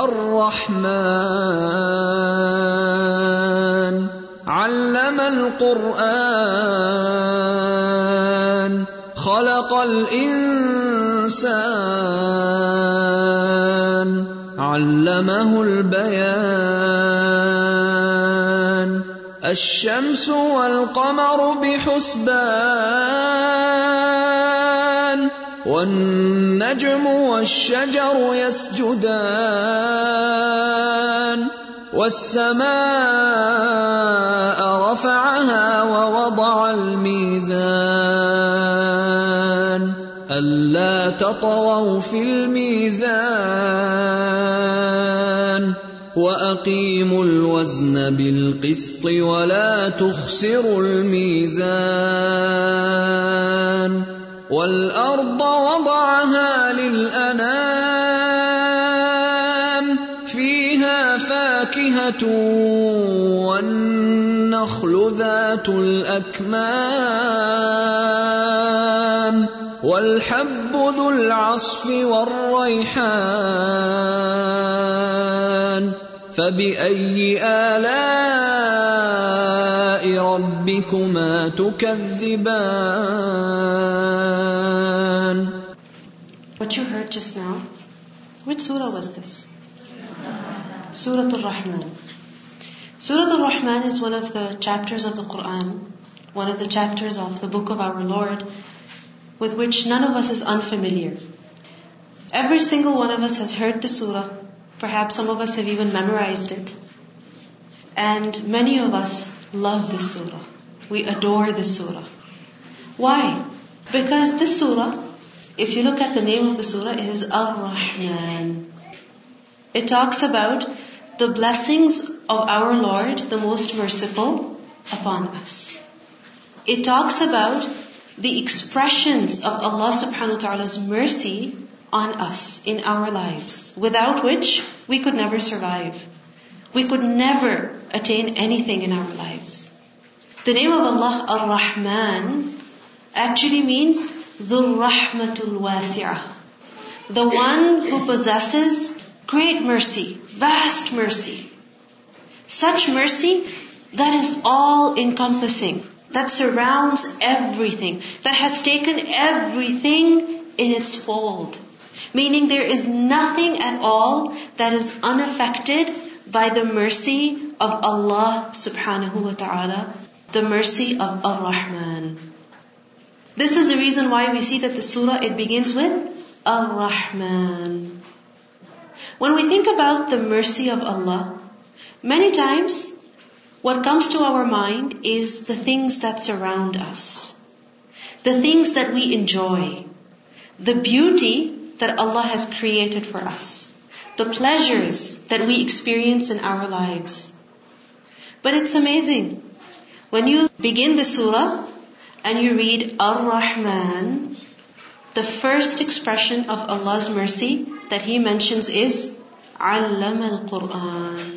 الرحمن علم القرآن خلق الإنسان علمه البيان الشمس والقمر بحسبان والنجم والشجر يسجدان والسماء رفعها ووضع الميزان ألا تطغوا في الميزان وأقيموا الوزن بالقسط ولا تخسروا الميزان والأرض وضعها للأنام فيها فاكهة والنخل ذات الأكمام والحب ذو العصف والريحان فبأي آلاء ربكما تكذبان؟ What you heard just now, which surah was this? Surah Al-Rahman. Surah Al-Rahman is one of the chapters of the Qur'an, one of the chapters of the book of our Lord, with which none of us is unfamiliar. Every single one of us has heard the surah. Perhaps some of us have even memorized it. And many of us love this surah. We adore this surah. Why? Because this surah, if you look at the name of the surah, it is Ar-Rahman. It talks about the blessings of our Lord, the most merciful, upon us. It talks about the expressions of Allah subhanahu wa ta'ala's mercy on us in our lives, without which we could never survive. We could never attain anything in our lives. The name of Allah, Ar-Rahman, actually means Dhul Rahmatul Wasi'ah, the one who possesses great mercy, vast mercy. Such mercy that is all-encompassing, that surrounds everything, that has taken everything in its fold. Meaning there is nothing at all that is unaffected by the mercy of Allah subhanahu wa ta'ala, the mercy of Ar-Rahman. This is the reason why we see that the surah, it begins with Ar-Rahman. When we think about the mercy of Allah, many times what comes to our mind is the things that surround us, the things that we enjoy, the beauty that Allah has created for us, the pleasures that we experience in our lives. But it's amazing. When you begin the surah and you read Ar-Rahman, the first expression of Allah's mercy that He mentions is Allama al-Qur'an.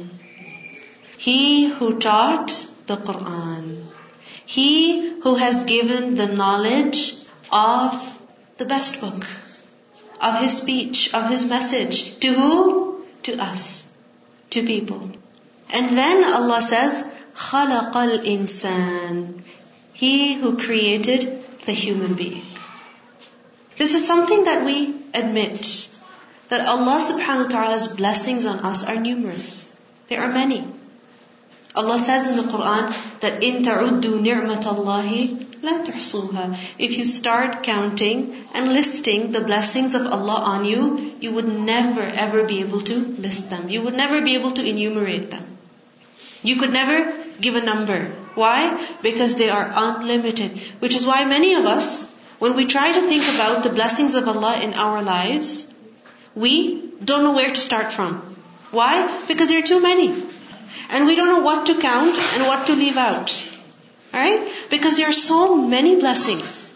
He who taught the Qur'an. He who has given the knowledge of the best book, of His speech, of His message. To who? To us, to people. And then Allah says, خَلَقَ الْإِنسَانِ, He who created the human being. This is something that we admit, that Allah subhanahu wa ta'ala's blessings on us are numerous. There are many. Allah says in the Qur'an that إِن تَعُدُّوا نِعْمَةَ اللَّهِ لَا تُحْصُوهَا. If you start counting and listing the blessings of Allah on you, you would never ever be able to list them. You would never be able to enumerate them. You could never give a number. Why? Because they are unlimited. Which is why many of us, when we try to think about the blessings of Allah in our lives, we don't know where to start from. Why? Because there are too many. and we don't know what to count and what to leave out. All right? Because there are so many blessings.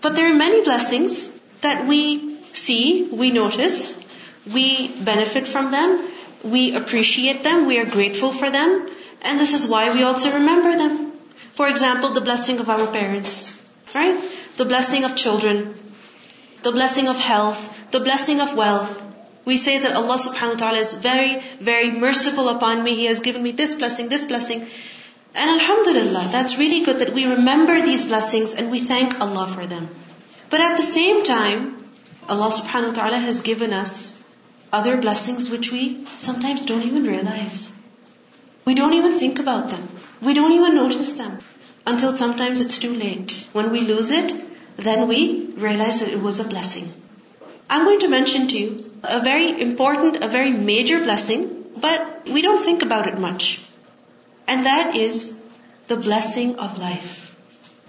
But there are many blessings that we see, we notice, we benefit from them, we appreciate them, we are grateful for them, and this is why we also remember them. For example, the blessing of our parents, right? The blessing of children, the blessing of health, the blessing of wealth. We say that Allah subhanahu wa ta'ala is very, very merciful upon me. He has given me this blessing, this blessing. And alhamdulillah, that's really good that we remember these blessings and we thank Allah for them. But at the same time, Allah subhanahu wa ta'ala has given us other blessings which we sometimes don't even realize. We don't even think about them. We don't even notice them. Until sometimes it's too late. When we lose it, then we realize that it was a blessing. I'm going to mention to you a very important, a very major blessing, but we don't think about it much. And that is the blessing of life.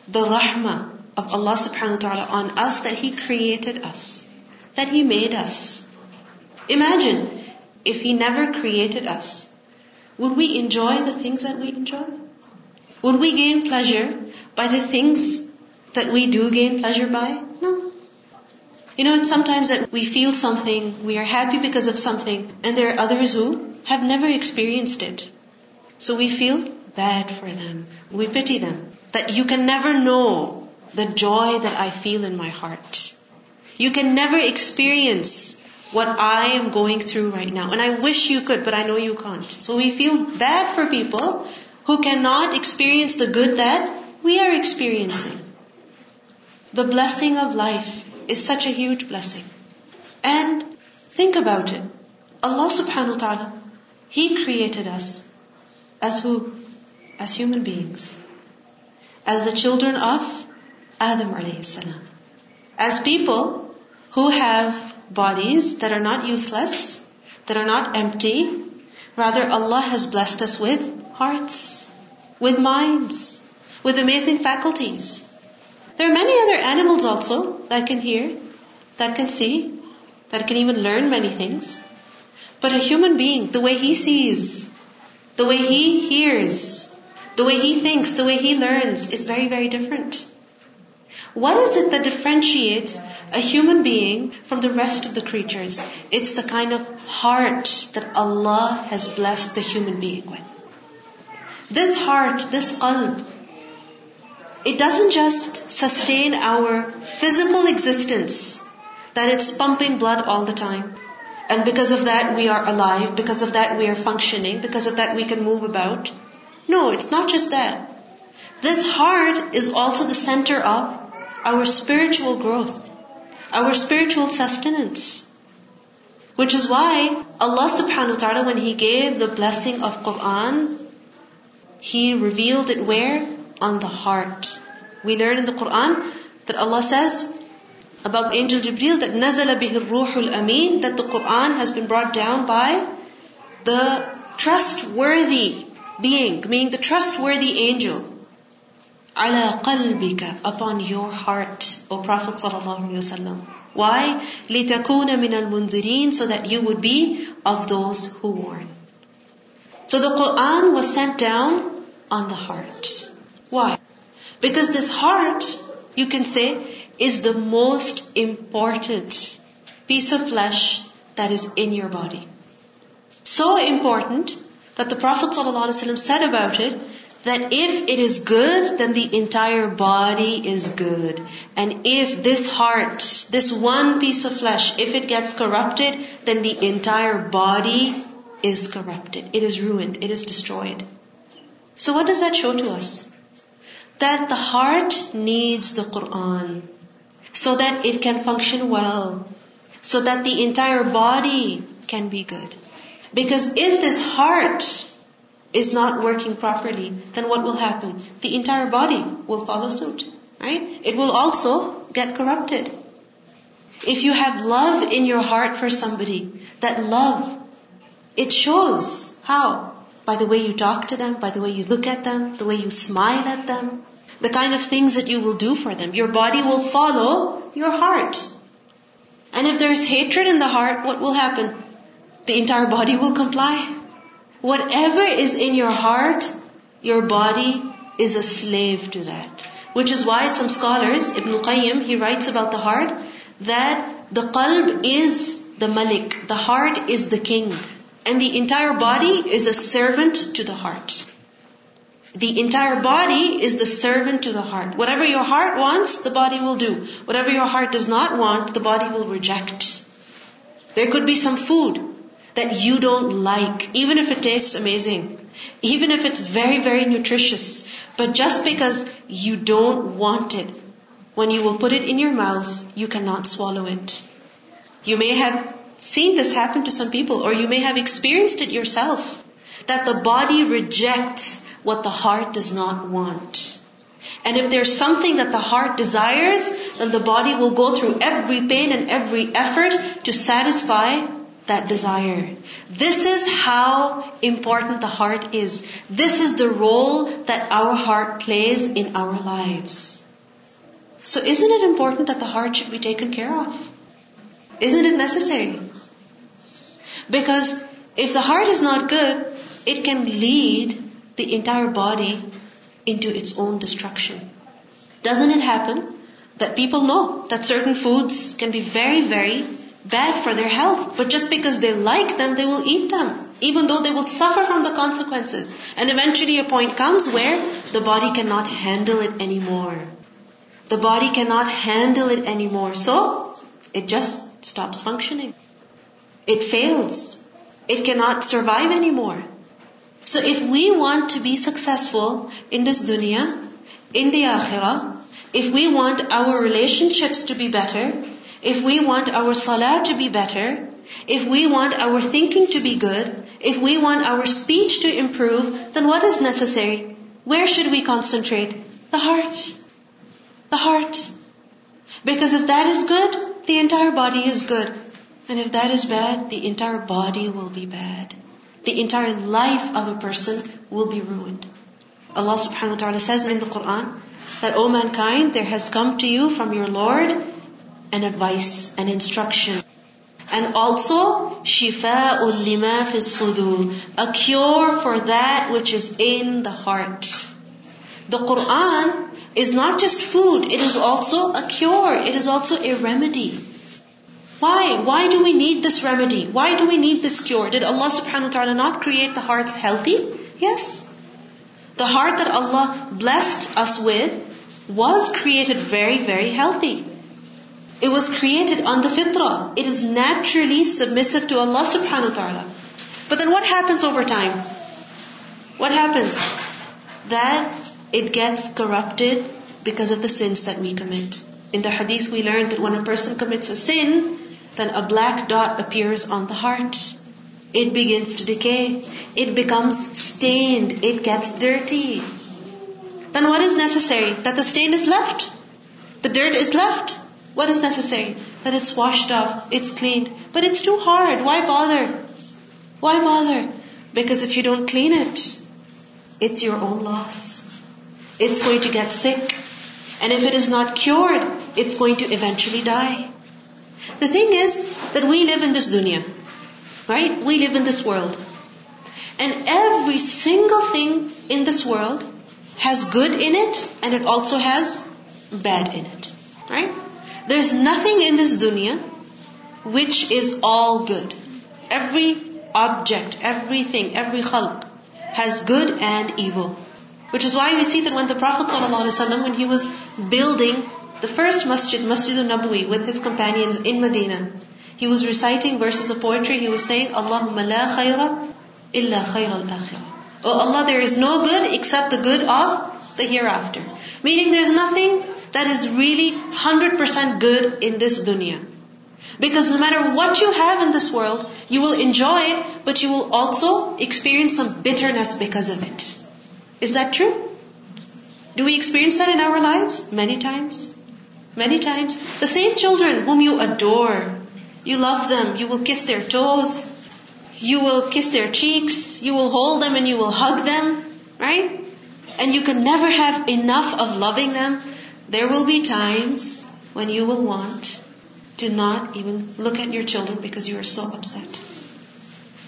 The rahmah of Allah subhanahu wa ta'ala on us, that He created us, that He made us. Imagine if He never created us. Would we enjoy the things that we enjoy? Would we gain pleasure by the things that we do gain pleasure by? No. You know, it's sometimes that we feel something, we are happy because of something, and there are others who have never experienced it. So we feel bad for them. We pity them. That you can never know the joy that I feel in my heart. You can never experience what I am going through right now. And I wish you could, but I know you can't. So we feel bad for people who cannot experience the good that we are experiencing. The blessing of life is such a huge blessing. And think about it. Allah subhanahu wa ta'ala, He created us as who? As human beings. As the children of Adam alayhi salam. As people who have bodies that are not useless, that are not empty. Rather, Allah has blessed us with hearts, with minds, with amazing faculties. There are many other animals also that can hear, that can see, that can even learn many things. But a human being, the way he sees, the way he hears, the way he thinks, the way he learns is very, very different. What is it that differentiates a human being from the rest of the creatures? It's the kind of heart that Allah has blessed the human being with. This heart, this qalb, it doesn't just sustain our physical existence, that it's pumping blood all the time. And because of that we are alive, because of that we are functioning, because of that we can move about. No, it's not just that. This heart is also the center of our spiritual growth, our spiritual sustenance. Which is why Allah subhanahu wa ta'ala, when He gave the blessing of Qur'an, He revealed it where? On the heart. We learn in the Qur'an that Allah says about Angel Jibreel that نَزَلَ بِهِ الرُّوحُ الْأَمِينَ, that the Qur'an has been brought down by the trustworthy being, meaning the trustworthy angel. عَلَى قَلْبِكَ, upon your heart, O Prophet ﷺ. Why? لِتَكُونَ مِنَ الْمُنْذِرِينَ, so that you would be of those who warn. So the Qur'an was sent down on the heart. Why? Because this heart, you can say, is the most important piece of flesh that is in your body. So important that the Prophet ﷺ said about it, that if it is good, then the entire body is good. And if this heart, this one piece of flesh, if it gets corrupted, then the entire body is corrupted. It is ruined. It is destroyed. So what does that show to us? That the heart needs the Qur'an so that it can function well, so that the entire body can be good. Because if this heart is not working properly, then what will happen? The entire body will follow suit, right? It will also get corrupted. If you have love in your heart for somebody, that love, it shows how? By the way you talk to them, by the way you look at them, the way you smile at them, the kind of things that you will do for them. Your body will follow your heart. And if there is hatred in the heart, what will happen? The entire body will comply. whatever is in your heart, your body is a slave to that. Which is why some scholars, Ibn Qayyim, he writes about the heart, that the qalb is the malik, the heart is the king, and the entire body is a servant to the heart. The entire body is the servant to the heart. Whatever your heart wants, the body will do. Whatever your heart does not want, the body will reject. There could be some food that you don't like, even if it tastes amazing, even if it's very, very nutritious. But just because you don't want it, when you will put it in your mouth, you cannot swallow it. You may have seen this happen to some people, or you may have experienced it yourself, that the body rejects what the heart does not want. And if there's something that the heart desires, then the body will go through every pain and every effort to satisfy that desire. This is how important the heart is. This is the role that our heart plays in our lives. So isn't it important that the heart should be taken care of? Isn't it necessary? Because if the heart is not good, it can lead the entire body into its own destruction. Doesn't it happen that people know that certain foods can be very, very bad for their health, but just because they like them, they will eat them, even though they will suffer from the consequences. And eventually a point comes where the body cannot handle it anymore. The body cannot handle it anymore. So it just stops functioning. It fails. It cannot survive anymore. So if we want to be successful in this dunya, in the akhirah, if we want our relationships to be better, if we want our salah to be better, if we want our thinking to be good, if we want our speech to improve, then what is necessary? Where should we concentrate? The heart. The heart. Because if that is good, the entire body is good. And if that is bad, the entire body will be bad. The entire life of a person will be ruined. Allah subhanahu wa ta'ala says in the Qur'an that, O mankind, there has come to you from your Lord an advice, an instruction. And also, shifa'un lima fi sudur, a cure for that which is in the heart. The Qur'an is not just food, it is also a cure, it is also a remedy. Why? Why do we need this remedy? Why do we need this cure? Did Allah subhanahu wa ta'ala not create the hearts healthy? Yes. The heart that Allah blessed us with was created very, very healthy. It was created on the fitrah. It is naturally submissive to Allah subhanahu wa ta'ala. But then what happens over time? What happens? That it gets corrupted because of the sins that we commit. In the hadith we learned that when a person commits a sin, then a black dot appears on the heart. It begins to decay. It becomes stained. It gets dirty. Then what is necessary? That the stain is left. The dirt is left. What is necessary? That it's washed off. It's cleaned. But it's too hard. Why bother? Why bother? Because if you don't clean it, it's your own loss. It's going to get sick. And if it is not cured, it's going to eventually die. The thing is that we live in this dunya, right? We live in this world. And every single thing in this world has good in it, and it also has bad in it, right? There's nothing in this dunya which is all good. Every object, everything, every khalq has good and evil. Which is why we see that when the Prophet ﷺ, when he was building the first masjid, Masjid al-Nabawi, with his companions in Medina, he was reciting verses of poetry. He was saying, Allahumma la khayra illa khayra al-akhirah. Oh Allah, there is no good except the good of the hereafter. Meaning there is nothing that is really 100% good in this dunya. Because no matter what you have in this world, you will enjoy it, but you will also experience some bitterness because of it. Is that true? Do we experience that in our lives? Many times. Many times. The same children whom you adore, you love them, you will kiss their toes, you will kiss their cheeks, you will hold them and you will hug them, right? And you can never have enough of loving them. There will be times when you will want to not even look at your children because you are so upset.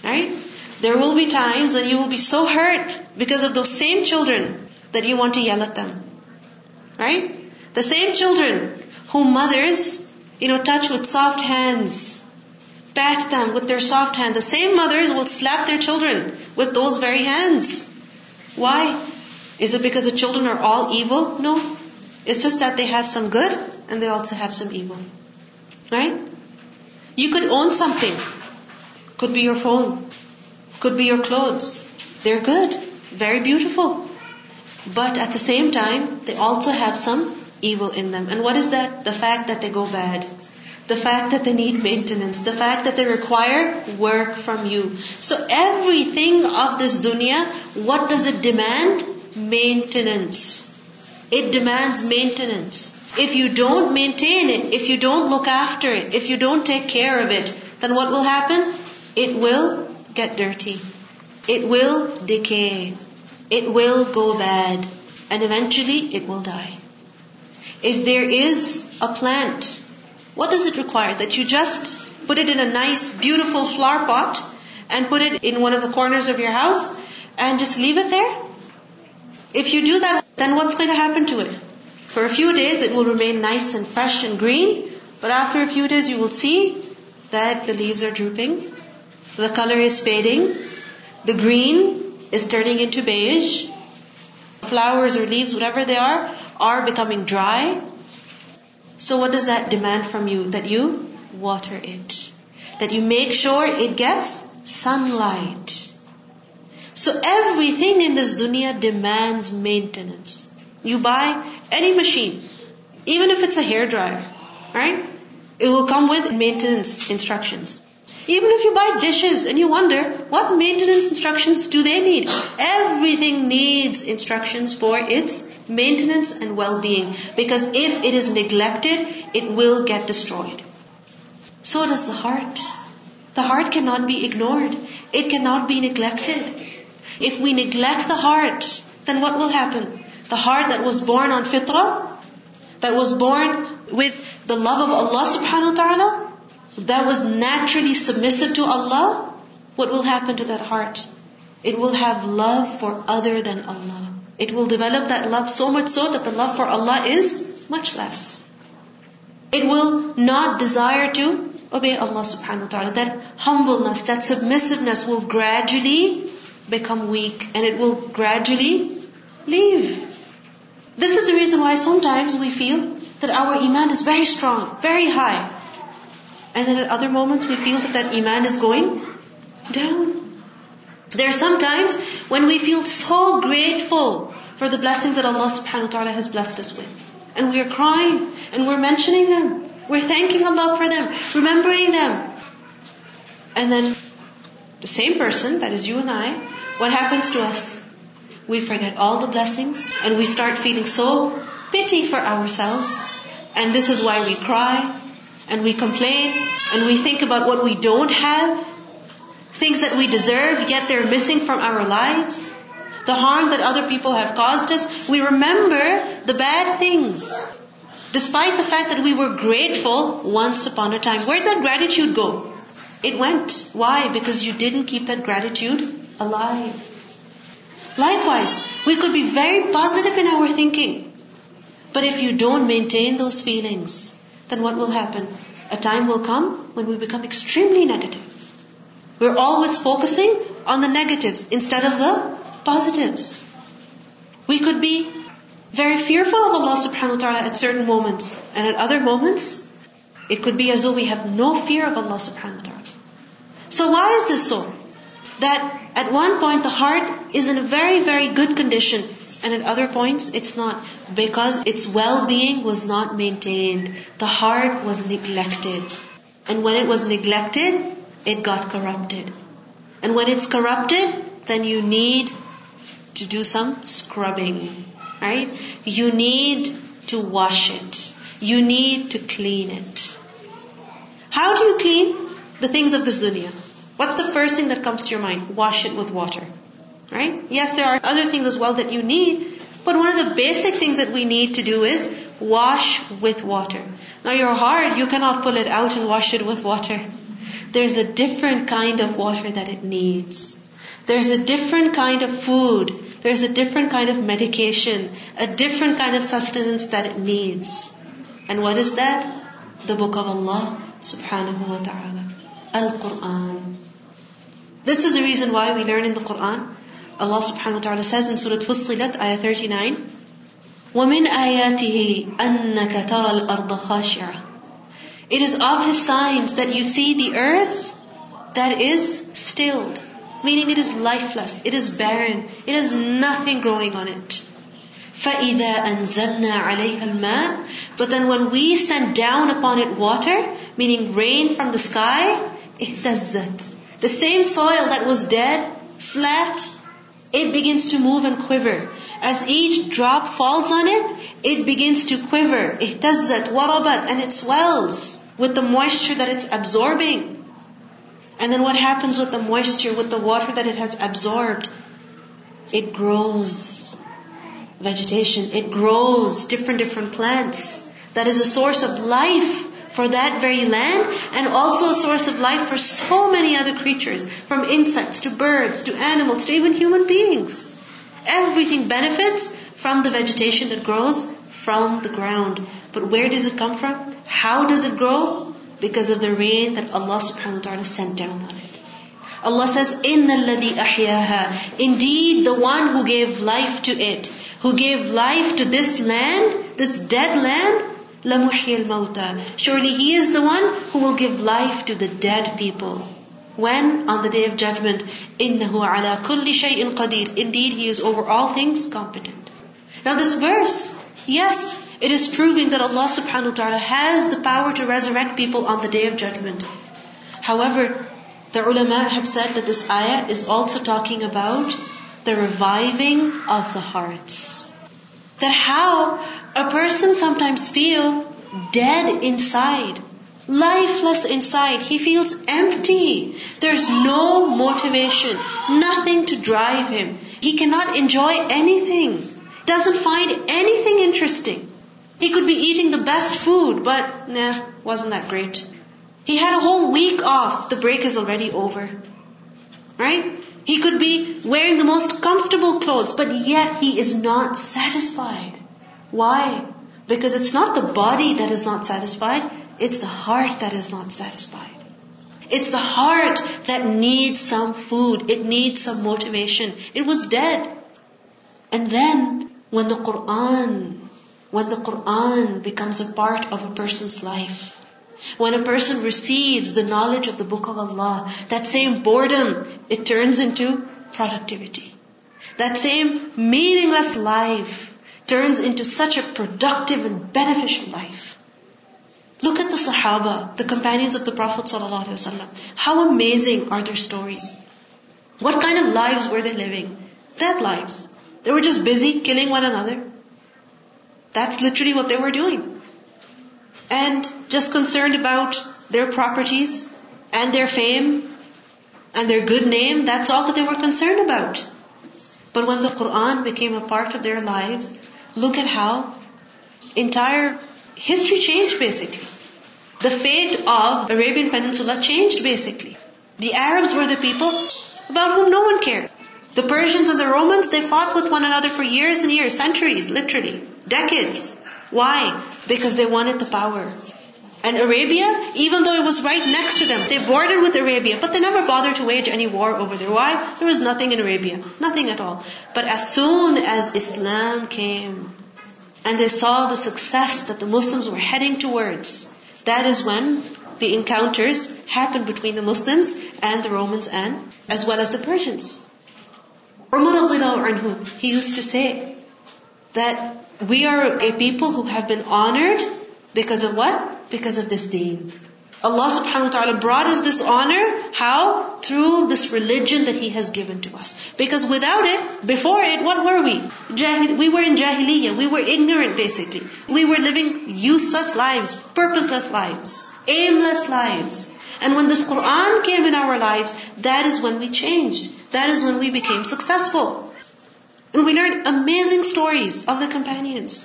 Right? There will be times when you will be so hurt because of those same children that you want to yell at them. Right? The same children whom mothers, touch with soft hands, pat them with their soft hands. The same mothers will slap their children with those very hands. Why? Is it because the children are all evil? No. It's just that they have some good and they also have some evil. Right? You could own something. Could be your phone. Could be your clothes. They're good. Very beautiful. But at the same time, they also have some evil in them. And what is that? The fact that they go bad. The fact that they need maintenance. The fact that they require work from you. So everything of this dunya, what does it demand? Maintenance. It demands maintenance. If you don't maintain it, if you don't look after it, if you don't take care of it, then what will happen? It will get dirty. It will decay. It will go bad. And eventually it will die. If there is a plant, what does it require? That you just put it in a nice, beautiful flower pot and put it in one of the corners of your house and just leave it there? If you do that, then what's going to happen to it? For a few days, it will remain nice and fresh and green. But after a few days, you will see that the leaves are drooping. The color is fading. The green is turning into beige. Flowers or leaves, whatever they are becoming dry. So what does that demand from you? That you water it. That you make sure it gets sunlight. So everything in this dunya demands maintenance. You buy any machine, even if it's a hairdryer, right? It will come with maintenance instructions. Even if you buy dishes and you wonder, what maintenance instructions do they need? Everything needs instructions for its maintenance and well-being. Because if it is neglected, it will get destroyed. So does the heart. The heart cannot be ignored. It cannot be neglected. If we neglect the heart, then what will happen? The heart that was born on fitrah, that was born with the love of Allah subhanahu wa ta'ala, that was naturally submissive to Allah, what will happen to that heart? It will have love for other than Allah. It will develop that love so much so that the love for Allah is much less. It will not desire to obey Allah subhanahu wa ta'ala. That humbleness, that submissiveness will gradually become weak, and it will gradually leave. This is the reason why sometimes we feel that our iman is very strong, very high. And then at other moments we feel that iman is going down. There are some times when we feel so grateful for the blessings that Allah subhanahu wa ta'ala has blessed us with. And we are crying, and we're mentioning them. We're thanking Allah for them, remembering them. And then the same person, that is you and I, what happens to us? We forget all the blessings and we start feeling so pity for ourselves. And this is why we cry and we complain and we think about what we don't have. Things that we deserve yet they're missing from our lives. The harm that other people have caused us. We remember the bad things. Despite the fact that we were grateful once upon a time. Where did that gratitude go? It went. Why? Because you didn't keep that gratitude alive. Likewise, we could be very positive in our thinking. But if you don't maintain those feelings, then what will happen? A time will come when we become extremely negative. We're always focusing on the negatives instead of the positives. We could be very fearful of Allah subhanahu wa ta'ala at certain moments. And at other moments, it could be as though we have no fear of Allah subhanahu wa ta'ala. So why is this so? That at one point the heart is in a very, very good condition. And at other points it's not. Because its well-being was not maintained. The heart was neglected. And when it was neglected, it got corrupted. And when it's corrupted, then you need to do some scrubbing. Right? You need to wash it. You need to clean it. How do you clean the things of this dunya? What's the first thing that comes to your mind? Wash it with water. Right? Yes, there are other things as well that you need, but one of the basic things that we need to do is wash with water. Now your heart, you cannot pull it out and wash it with water. There's a different kind of water that it needs. There's a different kind of food. There's a different kind of medication, a different kind of sustenance that it needs. And what is that? The book of Allah subhanahu wa ta'ala, Al-Qur'an. This is the reason why we learn in the Qur'an. Allah subhanahu wa ta'ala says in Surah Fussilat, ayah 39, وَمِنْ آيَاتِهِ أَنَّكَ تَرَى الْأَرْضَ خَاشِعَةً. It is of His signs that you see the earth that is stilled, meaning it is lifeless, it is barren, it is nothing growing on it. فَإِذَا أَنزَلْنَا عَلَيْهَا الْمَاءَ. But then when we send down upon it water, meaning rain from the sky, اهتزت. The same soil that was dead, flat, it begins to move and quiver. As each drop falls on it, it begins to quiver. اهتزت وَرَبَتْ. And it swells with the moisture that it's absorbing. And then what happens with the moisture, with the water that it has absorbed? It grows vegetation. It grows different plants. That is a source of life for that very land, and also a source of life for so many other creatures, from insects to birds to animals to even human beings. Everything benefits from the vegetation that grows from the ground. But where does it come from? How does it grow? Because of the rain that Allah subhanahu wa ta'ala sent down on it. Allah says, إِنَّ الَّذِي أَحْيَاهَا. Indeed, the one who gave life to it, who gave life to this land, this dead land, لَمُحْيِي الْمَوْتَى. Surely He is the one who will give life to the dead people. When? On the Day of Judgment. إِنَّهُ عَلَى كُلِّ شَيْءٍ قَدِيرٍ. Indeed, He is over all things competent. Now this verse, yes, it is proving that Allah subhanahu wa ta'ala has the power to resurrect people on the Day of Judgment. However, the ulama have said that this ayah is also talking about the reviving of the hearts. That how a person sometimes feels dead inside, lifeless inside. He feels empty. There's no motivation, nothing to drive him. He cannot enjoy anything. Doesn't find anything interesting. He could be eating the best food, but wasn't that great. He had a whole week off, the break is already over. Right? He could be wearing the most comfortable clothes, but yet he is not satisfied. Why? Because it's not the body that is not satisfied, it's the heart that is not satisfied. It's the heart that needs some food, it needs some motivation. It was dead. And then, when the Qur'an becomes a part of a person's life, when a person receives the knowledge of the Book of Allah, that same boredom, it turns into productivity. That same meaningless life turns into such a productive and beneficial life. Look at the Sahaba, the companions of the Prophet ﷺ. How amazing are their stories. What kind of lives were they living? Dead lives. They were just busy killing one another. That's literally what they were doing. And just concerned about their properties and their fame and their good name. That's all that they were concerned about. But when the Qur'an became a part of their lives, look at how entire history changed basically. The fate of Arabian Peninsula changed basically. The Arabs were the people about whom no one cared. The Persians and the Romans, they fought with one another for years and years, centuries, literally, decades. Why? Because they wanted the power. And Arabia, even though it was right next to them, they bordered with Arabia, but they never bothered to wage any war over there. Why? There was nothing in Arabia, nothing at all. But as soon as Islam came, and they saw the success that the Muslims were heading towards, that is when the encounters happened between the Muslims and the Romans and as well as the Persians. Umar radhiyallahu anhu, he used to say that we are a people who have been honored because of what? Because of this deen. Allah subhanahu wa ta'ala brought us this honor. How? Through this religion that He has given to us. Because without it, before it, what were we? We were in jahiliyyah. We were ignorant basically. We were living useless lives, purposeless lives, aimless lives. And when this Qur'an came in our lives, that is when we changed. That is when we became successful. And we learned amazing stories of the companions.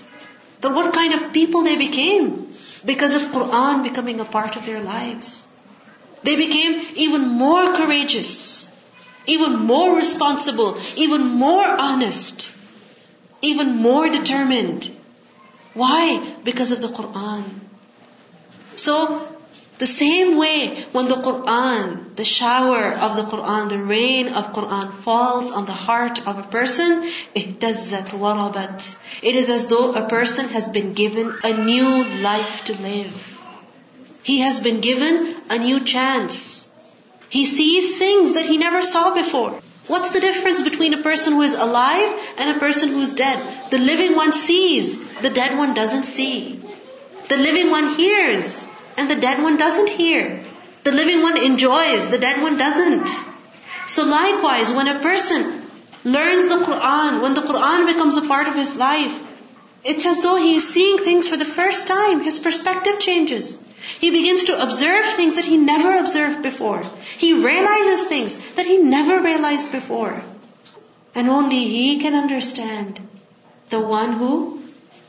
That what kind of people they became because of Qur'an becoming a part of their lives. They became even more courageous. even more responsible, even more honest, even more determined. Why? Because of the Qur'an. So, the same way when the Qur'an, the shower of the Qur'an, the rain of Qur'an falls on the heart of a person, اهتزت وربت. It is as though a person has been given a new life to live. He has been given a new chance. He sees things that he never saw before. What's the difference between a person who is alive and a person who is dead? The living one sees, the dead one doesn't see. The living one hears, and the dead one doesn't hear. The living one enjoys, the dead one doesn't. So likewise, when a person learns the Qur'an, when the Qur'an becomes a part of his life, it's as though he is seeing things for the first time. His perspective changes. He begins to observe things that he never observed before. He realizes things that he never realized before. And only he can understand, the one who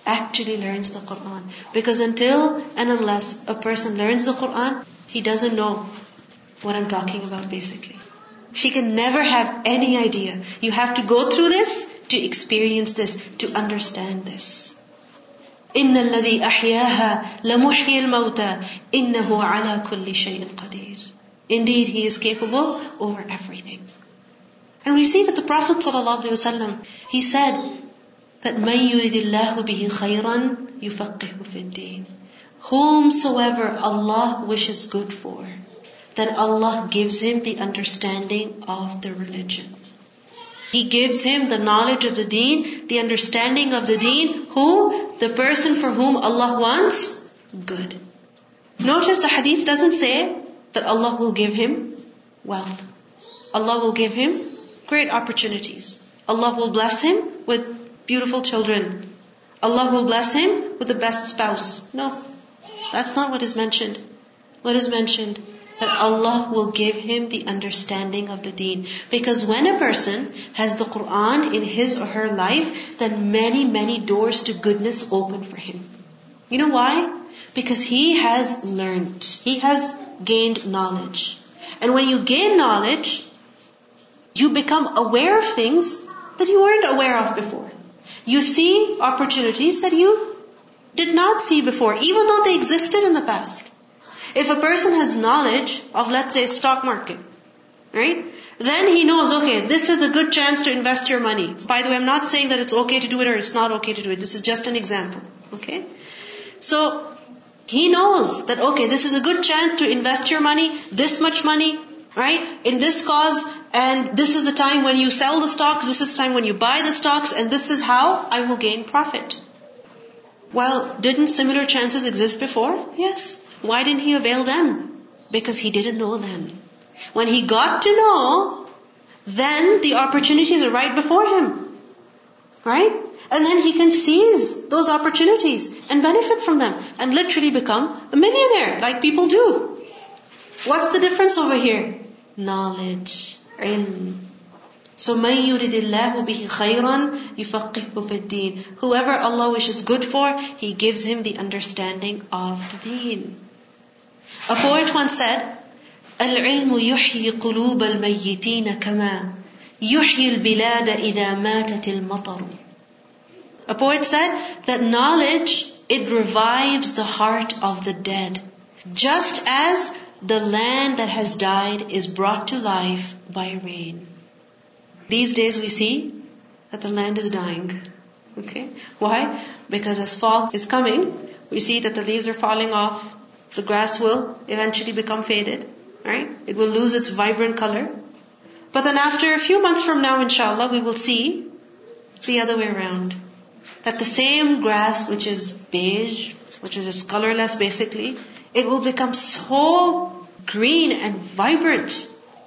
actually learns the Qur'an. Because until and unless a person learns the Qur'an, he doesn't know what I'm talking about basically. She can never have any idea. You have to go through this to experience this, to understand this. إِنَّ الَّذِي أَحْيَاهَا لَمُحْيِي الْمَوْتَى إِنَّهُ عَلَى كُلِّ شَيْءٍ قَدِيرٍ. Indeed, He is capable over everything. And we see that the Prophet ﷺ, he said that مَنْ يُرِدِ اللَّهُ بِهِ خَيْرًا يُفَقِّهُ فِي الدِّينِ. Whomsoever Allah wishes good for, then Allah gives him the understanding of the religion. He gives him the knowledge of the deen, the understanding of the deen. Who? The person for whom Allah wants good. Notice the hadith doesn't say that Allah will give him wealth. Allah will give him great opportunities. Allah will bless him with beautiful children. Allah will bless him with the best spouse. No, that's not what is mentioned. What is mentioned? That Allah will give him the understanding of the deen. Because when a person has the Qur'an in his or her life, then many, many doors to goodness open for him. You know why? Because he has learned. He has gained knowledge. And when you gain knowledge, you become aware of things that you weren't aware of before. You see opportunities that you did not see before, even though they existed in the past. If a person has knowledge of, let's say, stock market, right? Then he knows, okay, this is a good chance to invest your money. By the way, I'm not saying that it's okay to do it or it's not okay to do it. This is just an example, okay? So he knows that, okay, this is a good chance to invest your money, this much money, right? In this cause, and this is the time when you sell the stocks, this is the time when you buy the stocks, and this is how I will gain profit. Well, didn't similar chances exist before? Yes. Why didn't he avail them? Because he didn't know them. When he got to know, then the opportunities are right before him. Right? And then he can seize those opportunities and benefit from them and literally become a millionaire like people do. What's the difference over here? Knowledge. Ilm. So, مَنْ يُرِدِ اللَّهُ بِهِ خَيْرًا يُفَقِّهُ فِي الدِّينِ. Whoever Allah wishes good for, He gives him the understanding of the deen. A poet once said, الْعِلْمُ يُحْيِي قُلُوبَ الْمَيِّتِينَ كَمَا يُحْيِي الْبِلَادَ إِذَا مَاتَتِ الْمَطَرُ. A poet said that knowledge, it revives the heart of the dead, just as the land that has died is brought to life by rain. These days we see that the land is dying. Okay? Why? Because as fall is coming, we see that the leaves are falling off. The grass will eventually become faded. Right? It will lose its vibrant color. But then after a few months from now, inshallah, we will see the other way around. That the same grass which is beige, which is just colorless basically, it will become so green and vibrant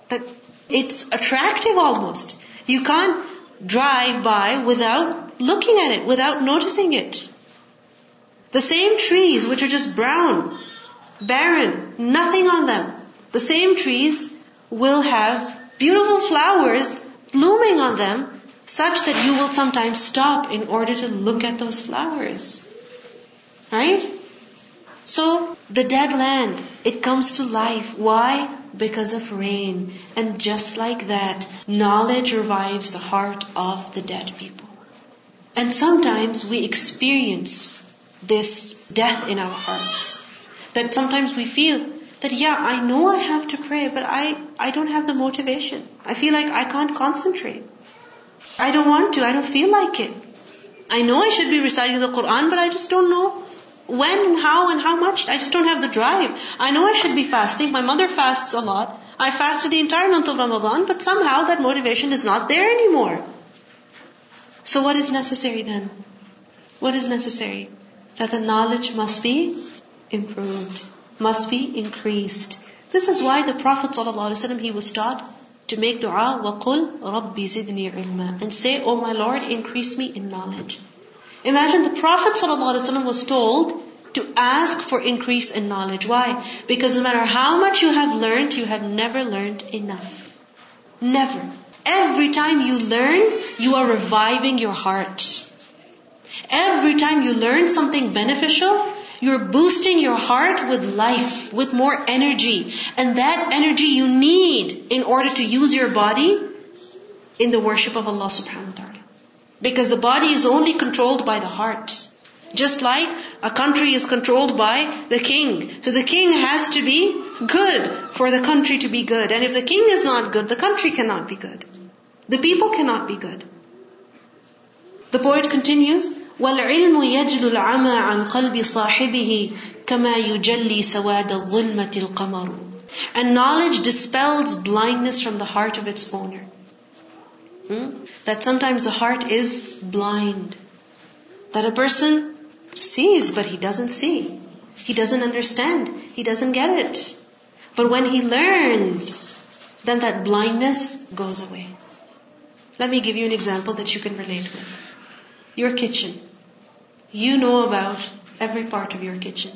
that it's attractive almost. You can't drive by without looking at it, without noticing it. The same trees which are just brown, barren, nothing on them, the same trees will have beautiful flowers blooming on them, such that you will sometimes stop in order to look at those flowers. Right? So the dead land, it comes to life. Why? Because of rain. And just like that, knowledge revives the heart of the dead people. And sometimes we experience this death in our hearts. That sometimes we feel that, yeah, I know I have to pray, but I don't have the motivation. I feel like I can't concentrate. I don't want to. I don't feel like it. I know I should be reciting the Qur'an, but I just don't know when and how much. I just don't have the drive. I know I should be fasting. My mother fasts a lot. I fasted the entire month of Ramadan, but somehow that motivation is not there anymore. So what is necessary then? What is necessary? That the knowledge must be improved, must be increased. This is why the Prophet ﷺ, he was taught to make dua, وَقُلْ رَبِّ زِدْنِي عِلْمًا, and say, Oh my Lord, increase me in knowledge. Imagine the Prophet ﷺ was told to ask for increase in knowledge. Why? Because no matter how much you have learned, you have never learned enough. Never. Every time you learn, you are reviving your heart. Every time you learn something beneficial, you're boosting your heart with life, with more energy. And that energy you need in order to use your body in the worship of Allah subhanahu wa ta'ala. Because the body is only controlled by the heart. Just like a country is controlled by the king. So the king has to be good for the country to be good. And if the king is not good, the country cannot be good. The people cannot be good. The poet continues, وَالْعِلْمُ يَجْلُ الْعَمَى عَنْ قَلْبِ صَاحِبِهِ كَمَا يُجَلِّي سَوَادَ الظُّلْمَةِ الْقَمَرُ. And knowledge dispels blindness from the heart of its owner. That sometimes the heart is blind. That a person sees, but he doesn't see. He doesn't understand. He doesn't get it. But when he learns, then that blindness goes away. Let me give you an example that you can relate with. Your kitchen. You know about every part of your kitchen.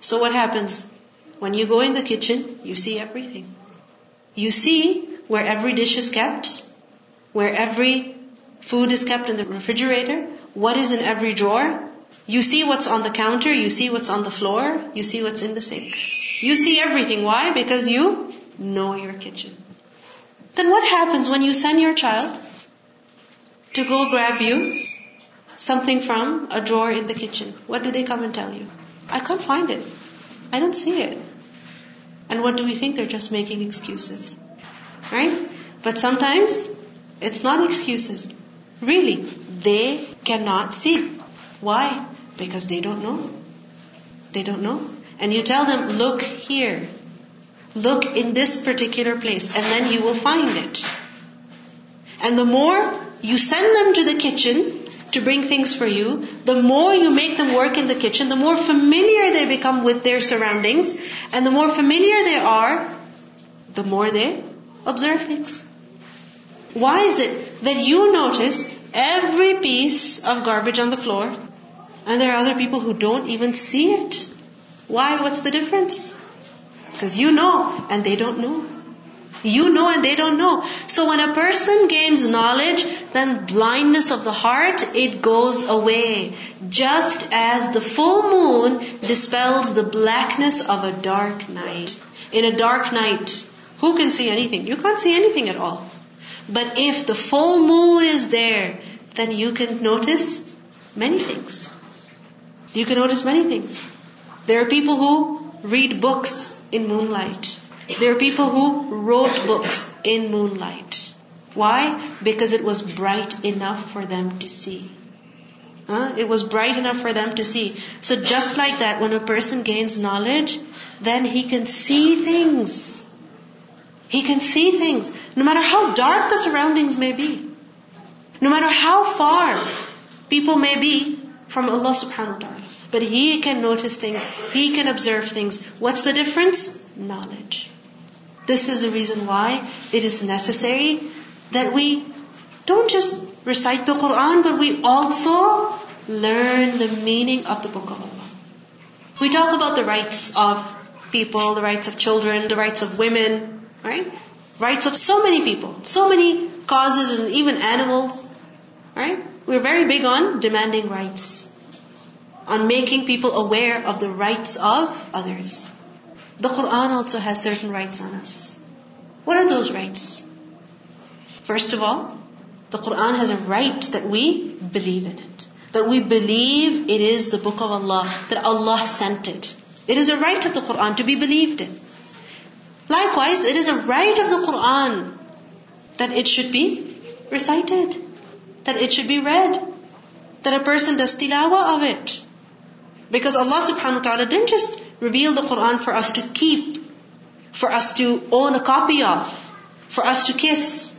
So what happens? When you go in the kitchen, you see everything. You see where every dish is kept, where every food is kept in the refrigerator, what is in every drawer. You see what's on the counter, you see what's on the floor, you see what's in the sink. You see everything. Why? Because you know your kitchen. Then what happens when you send your child to go grab you something from a drawer in the kitchen? What do they come and tell you? I can't find it. I don't see it. And what do we think? They're just making excuses. Right? But sometimes it's not excuses. Really, they cannot see. Why? Because they don't know. They don't know. And you tell them, look here. Look in this particular place, and then you will find it. And the more you send them to the kitchen to bring things for you, the more you make them work in the kitchen, the more familiar they become with their surroundings, and the more familiar they are, the more they observe things. Why is it that you notice every piece of garbage on the floor, and there are other people who don't even see it? Why? What's the difference? Because you know and they don't know. You know and they don't know. So when a person gains knowledge, then blindness of the heart, it goes away. Just as the full moon dispels the blackness of a dark night. In a dark night, who can see anything? You can't see anything at all. But if the full moon is there, then you can notice many things. You can notice many things. There are people who read books in moonlight. There are people who wrote books in moonlight. Why? Because it was bright enough for them to see. It was bright enough for them to see. So just like that, when a person gains knowledge, then he can see things. He can see things. No matter how dark the surroundings may be. No matter how far people may be from Allah subhanahu wa ta'ala. But he can notice things. He can observe things. What's the difference? Knowledge. This is the reason why it is necessary that we don't just recite the Qur'an, but we also learn the meaning of the Book of Allah. We talk about the rights of people, the rights of children, the rights of women, right? Rights of so many people, so many causes and even animals, right? We're very big on demanding rights. on making people aware of the rights of others. The Qur'an also has certain rights on us. What are those rights? First of all, the Qur'an has a right that we believe in it. That we believe it is the book of Allah, that Allah sent it. It is a right of the Qur'an to be believed in. Likewise, it is a right of the Qur'an that it should be recited, that it should be read, that a person does tilawah of it. Because Allah subhanahu wa ta'ala didn't just reveal the Qur'an for us to keep, for us to own a copy of, for us to kiss,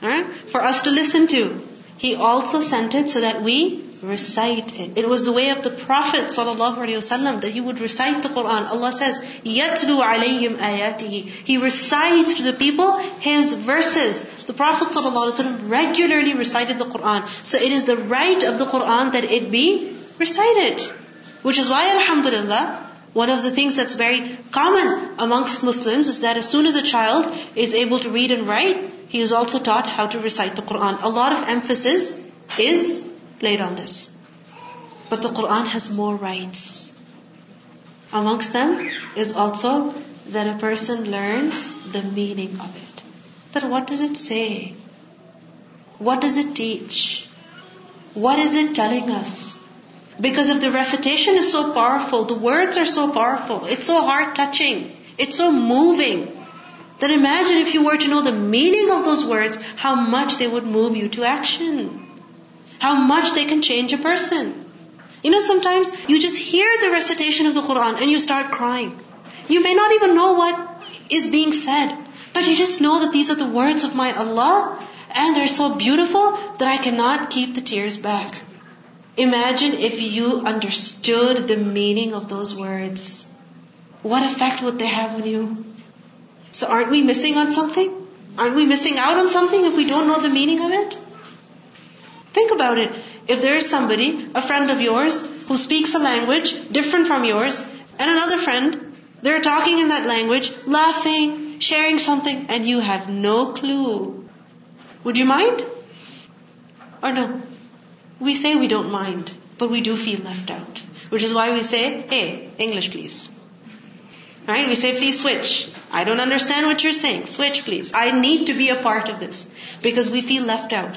for us to listen to. He also sent it so that we recite it. It was the way of the Prophet ﷺ that he would recite the Qur'an. Allah says, يَتْلُوا عَلَيْهِمْ آيَاتِهِ. He recites to the people his verses. The Prophet ﷺ regularly recited the Qur'an. So it is the right of the Qur'an that it be recited. Which is why, alhamdulillah, one of the things that's very common amongst Muslims is that as soon as a child is able to read and write, he is also taught how to recite the Qur'an. A lot of emphasis is laid on this. But the Qur'an has more rights. Amongst them is also that a person learns the meaning of it. That what does it say? What does it teach? What is it telling us? Because if the recitation is so powerful, the words are so powerful, it's so heart-touching, it's so moving, then imagine if you were to know the meaning of those words, how much they would move you to action. How much they can change a person. Sometimes you just hear the recitation of the Qur'an and you start crying. You may not even know what is being said, but you just know that these are the words of my Allah and they're so beautiful that I cannot keep the tears back. Imagine if you understood the meaning of those words. What effect would they have on you? So aren't we missing on something? Aren't we missing out on something if we don't know the meaning of it? Think about it. If there is somebody, a friend of yours, who speaks a language different from yours, and another friend, they're talking in that language, laughing, sharing something, and you have no clue. Would you mind? Or no? We say we don't mind, but we do feel left out. Which is why we say, hey, English please. Right? We say, please switch. I don't understand what you're saying. Switch, please. I need to be a part of this. Because we feel left out.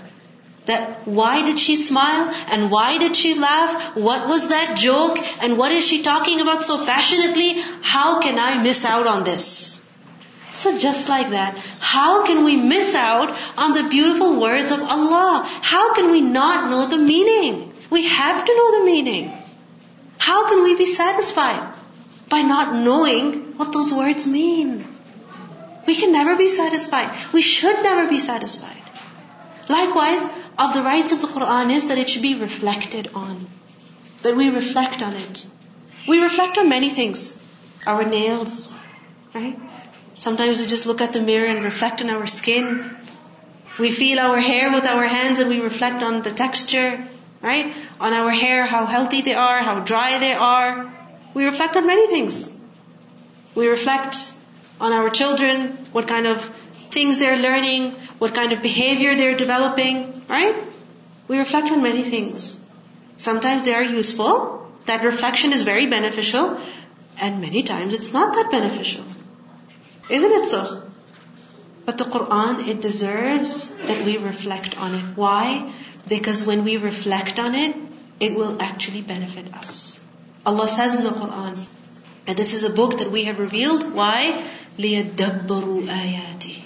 That why did she smile? And why did she laugh? What was that joke? And what is she talking about so passionately? How can I miss out on this? So just like that, how can we miss out on the beautiful words of Allah? How can we not know the meaning? We have to know the meaning. How can we be satisfied? By not knowing what those words mean. We can never be satisfied. We should never be satisfied. Likewise, of the rights of the Qur'an is that it should be reflected on. That we reflect on it. We reflect on many things. Our nails, right? Sometimes we just look at the mirror and reflect on our skin. We feel our hair with our hands and we reflect on the texture, right? On our hair, how healthy they are, how dry they are. We reflect on many things. We reflect on our children, what kind of things they're learning, what kind of behavior they're developing, right? We reflect on many things. Sometimes they are useful. That reflection is very beneficial. And many times it's not that beneficial. Isn't it so? But the Qur'an, it deserves that we reflect on it. Why? Because when we reflect on it, it will actually benefit us. Allah says in the Qur'an, and this is a book that we have revealed, why? لِيَدَّبَّرُوا آيَاتِهِ.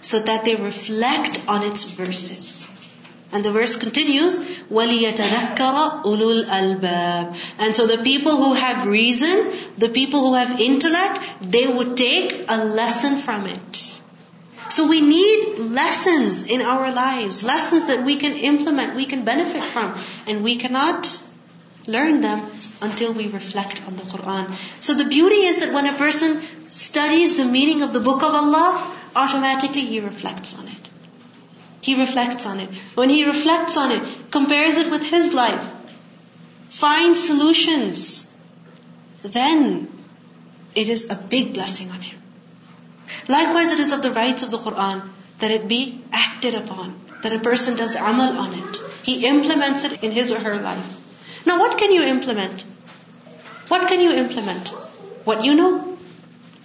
So that they reflect on its verses. And the verse continues, وَلِيَتَذَكَّرَ أُولُو الْأَلْبَابِ. And so the people who have reason, the people who have intellect, they would take a lesson from it. So we need lessons in our lives, lessons that we can implement, we can benefit from, and we cannot learn them until we reflect on the Qur'an. So the beauty is that when a person studies the meaning of the book of Allah, automatically he reflects on it. He reflects on it. When he reflects on it, compares it with his life, finds solutions, then it is a big blessing on him. Likewise, it is of the rights of the Qur'an that it be acted upon, that a person does amal on it. He implements it in his or her life. Now what can you implement? What can you implement? What you know.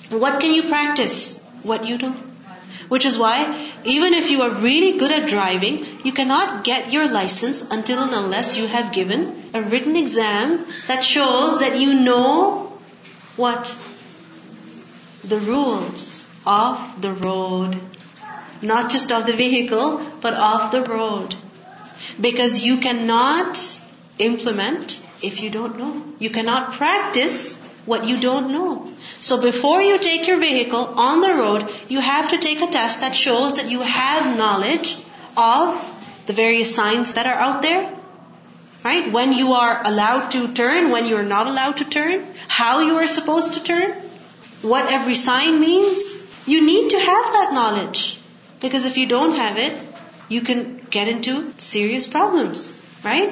What can you practice? What you know. Which is why, even if you are really good at driving, you cannot get your license until and unless you have given a written exam that shows that you know what? The rules of the road. Not just of the vehicle, but of the road. Because you cannot implement if you don't know. You cannot practice what you don't know. So before you take your vehicle on the road, you have to take a test that shows that you have knowledge of the various signs that are out there. Right? When you are allowed to turn, when you are not allowed to turn, how you are supposed to turn, what every sign means. You need to have that knowledge. Because if you don't have it, you can get into serious problems. Right?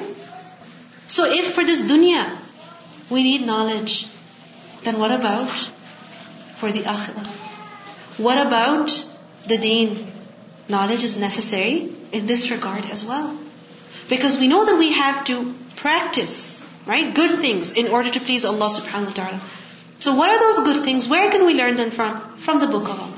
So if for this dunya, we need knowledge, then what about for the akhirah? What about the deen? Knowledge is necessary in this regard as well. Because we know that we have to practice, right, good things in order to please Allah subhanahu wa ta'ala. So what are those good things? Where can we learn them from? From the book of Allah.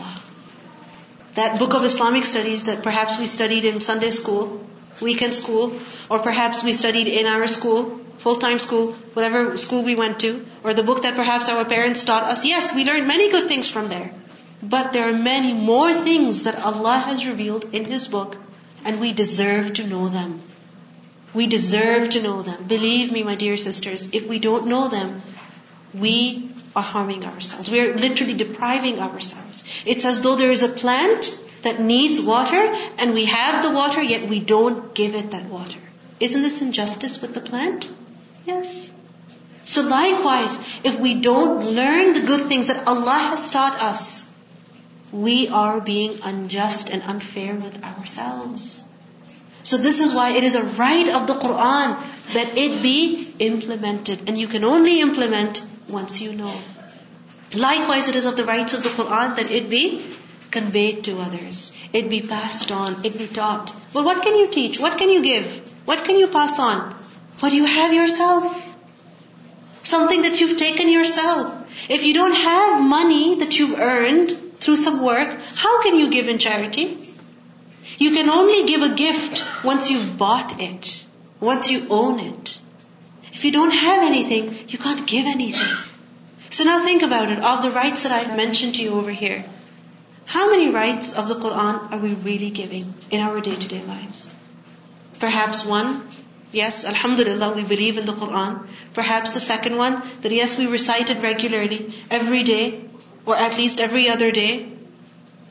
That book of Islamic studies that perhaps we studied in Sunday school, weekend school, or perhaps we studied in our school, full-time school, whatever school we went to, or the book that perhaps our parents taught us. Yes, we learned many good things from there. But there are many more things that Allah has revealed in His book, and we deserve to know them. We deserve to know them. Believe me, my dear sisters, if we don't know them, we are harming ourselves. We are literally depriving ourselves. It's as though there is a plant that needs water, and we have the water, yet we don't give it that water. Isn't this injustice with the plant? Yes. So likewise, if we don't learn the good things that Allah has taught us, we are being unjust and unfair with ourselves. So this is why it is a right of the Qur'an that it be implemented. And you can only implement once you know. Likewise, it is of the rights of the Qur'an that it be conveyed to others. It be passed on. It be taught. Well, what can you teach? What can you give? What can you pass on? What you have yourself. Something that you've taken yourself. If you don't have money that you've earned through some work, how can you give in charity? You can only give a gift once you've bought it. Once you own it. If you don't have anything, you can't give anything. So now think about it. Of the rights that I've mentioned to you over here, how many rights of the Qur'an are we really giving in our day-to-day lives? Perhaps one, yes, alhamdulillah, we believe in the Qur'an. Perhaps the second one, that yes, we recite it regularly, every day, or at least every other day,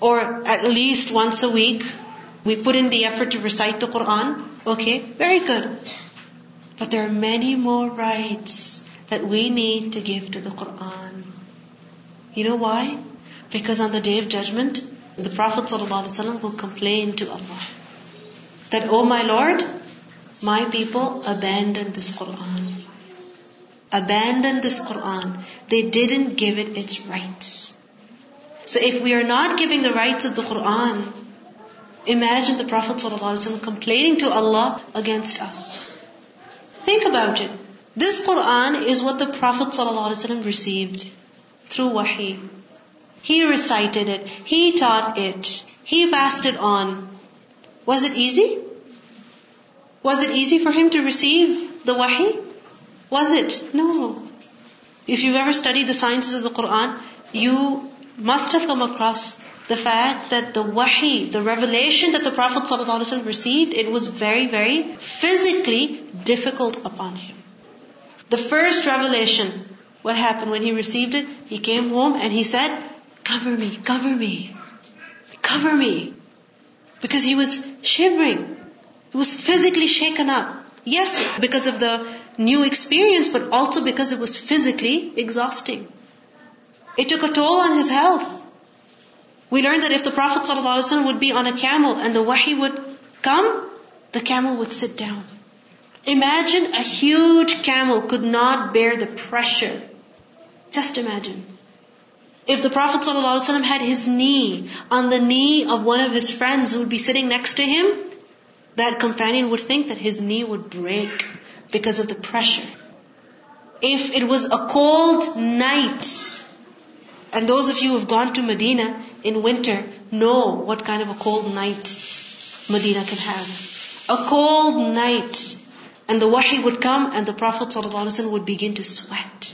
or at least once a week. We put in the effort to recite the Qur'an. Okay, very good. But there are many more rights that we need to give to the Qur'an. You know why? Because on the Day of Judgment, the Prophet ﷺ will complain to Allah that, oh my Lord, my people abandoned this Qur'an. Abandoned this Qur'an. They didn't give it its rights. So if we are not giving the rights of the Qur'an, imagine the Prophet ﷺ complaining to Allah against us. Think about it. This Qur'an is what the Prophet ﷺ received through wahi. He recited it. He taught it. He passed it on. Was it easy? Was it easy for him to receive the wahi? Was it? No. If you've ever studied the sciences of the Qur'an, you must have come across the fact that the wahi, the revelation that the Prophet ﷺ received, it was very, very physically difficult upon him. The first revelation, what happened when he received it? He came home and he said, "Cover me, cover me, cover me." Because he was shivering. He was physically shaken up. Yes, because of the new experience, but also because it was physically exhausting. It took a toll on his health. We learned that if the Prophet ﷺ would be on a camel and the wahi would come, the camel would sit down. Imagine a huge camel could not bear the pressure. Just imagine. If the Prophet ﷺ had his knee on the knee of one of his friends who would be sitting next to him, that companion would think that his knee would break because of the pressure. If it was a cold night, and those of you who have gone to Medina in winter know what kind of a cold night Medina can have. A cold night, and the wahi would come and the Prophet ﷺ would begin to sweat.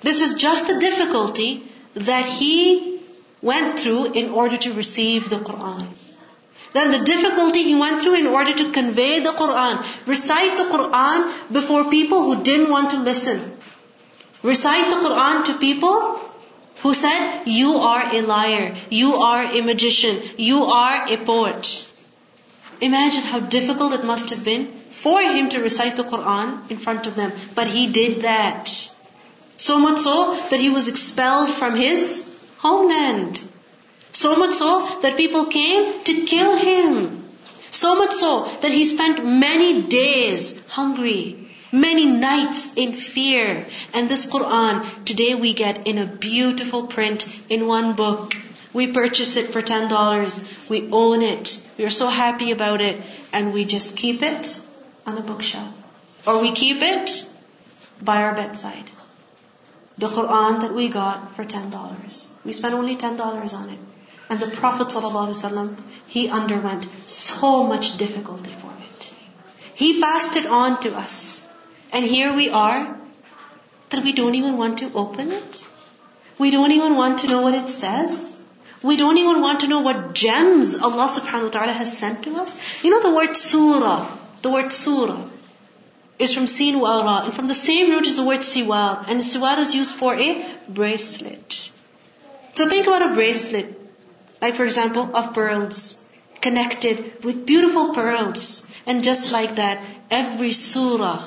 This is just the difficulty that he went through in order to receive the Qur'an. Then the difficulty he went through in order to convey the Qur'an. Recite the Qur'an before people who didn't want to listen. Recite the Qur'an to people who said, you are a liar, you are a magician, you are a poet. Imagine how difficult it must have been for him to recite the Qur'an in front of them. But he did that. So much so that he was expelled from his homeland. So much so that people came to kill him. So much so that he spent many days hungry, many nights in fear. And this Qur'an, today we get in a beautiful print in one book. We purchase it for $10. We own it. We are so happy about it. And we just keep it on a bookshelf. Or we keep it by our bedside. The Qur'an that we got for $10. We spent only $10 on it. And the Prophet ﷺ, he underwent so much difficulty for it. He passed it on to us. And here we are, that we don't even want to open it. We don't even want to know what it says. We don't even want to know what gems Allah subhanahu wa ta'ala has sent to us. You know the word surah is from sin wa ra, and from the same root is the word siwar. And siwar is used for a bracelet. So think about a bracelet, like for example, of pearls, connected with beautiful pearls. And just like that, every surah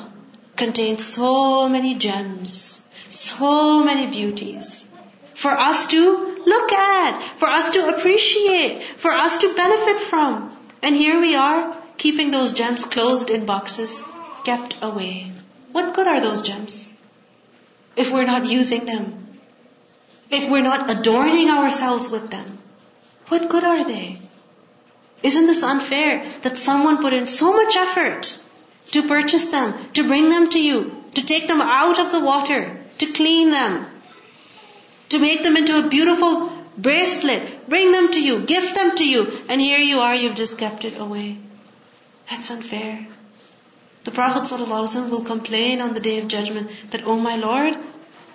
contains so many gems, so many beauties for us to look at, for us to appreciate, for us to benefit from. And here we are, keeping those gems closed in boxes, kept away. What good are those gems if we're not using them? If we're not adorning ourselves with them, what good are they? Isn't this unfair that someone put in so much effort to purchase them, to bring them to you, to take them out of the water, to clean them, to make them into a beautiful bracelet, bring them to you, gift them to you, and here you are, you've just kept it away. That's unfair. The Prophet ﷺ will complain on the Day of Judgment that, oh my Lord,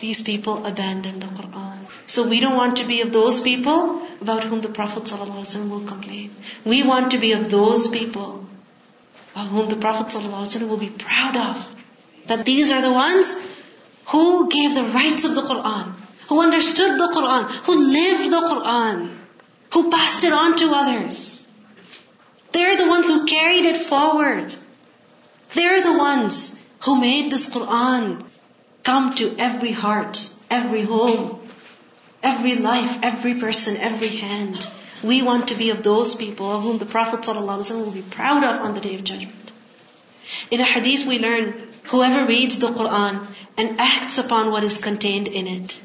these people abandoned the Qur'an. So we don't want to be of those people about whom the Prophet ﷺ will complain. We want to be of those people about whom the Prophet ﷺ will be proud of. That these are the ones who gave the rights of the Qur'an, who understood the Qur'an, who lived the Qur'an, who passed it on to others. They're the ones who carried it forward. They're the ones who made this Qur'an come to every heart, every home, every life, every person, every hand. We want to be of those people of whom the Prophet ﷺ will be proud of on the Day of Judgment. In a hadith we learn, whoever reads the Qur'an and acts upon what is contained in it.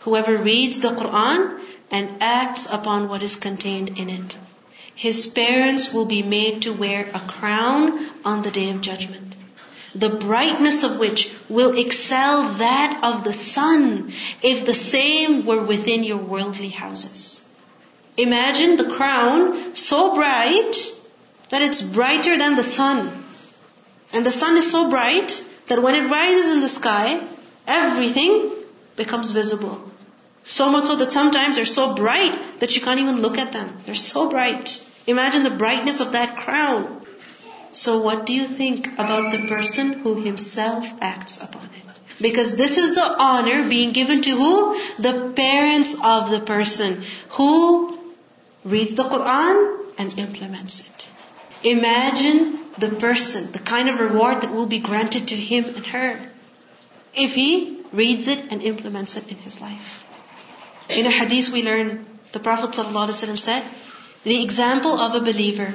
Whoever reads the Qur'an and acts upon what is contained in it. His parents will be made to wear a crown on the Day of Judgment, the brightness of which will excel that of the sun, if the same were within your worldly houses. Imagine the crown so bright that it's brighter than the sun. And the sun is so bright that when it rises in the sky, everything becomes visible. So much so that sometimes they're so bright that you can't even look at them. They're so bright. Imagine the brightness of that crown. So what do you think about the person who himself acts upon it? Because this is the honor being given to who? The parents of the person who reads the Qur'an and implements it. Imagine the person, the kind of reward that will be granted to him and her if he reads it and implements it in his life. In a hadith we learn, the Prophet ﷺ said, the example of a believer,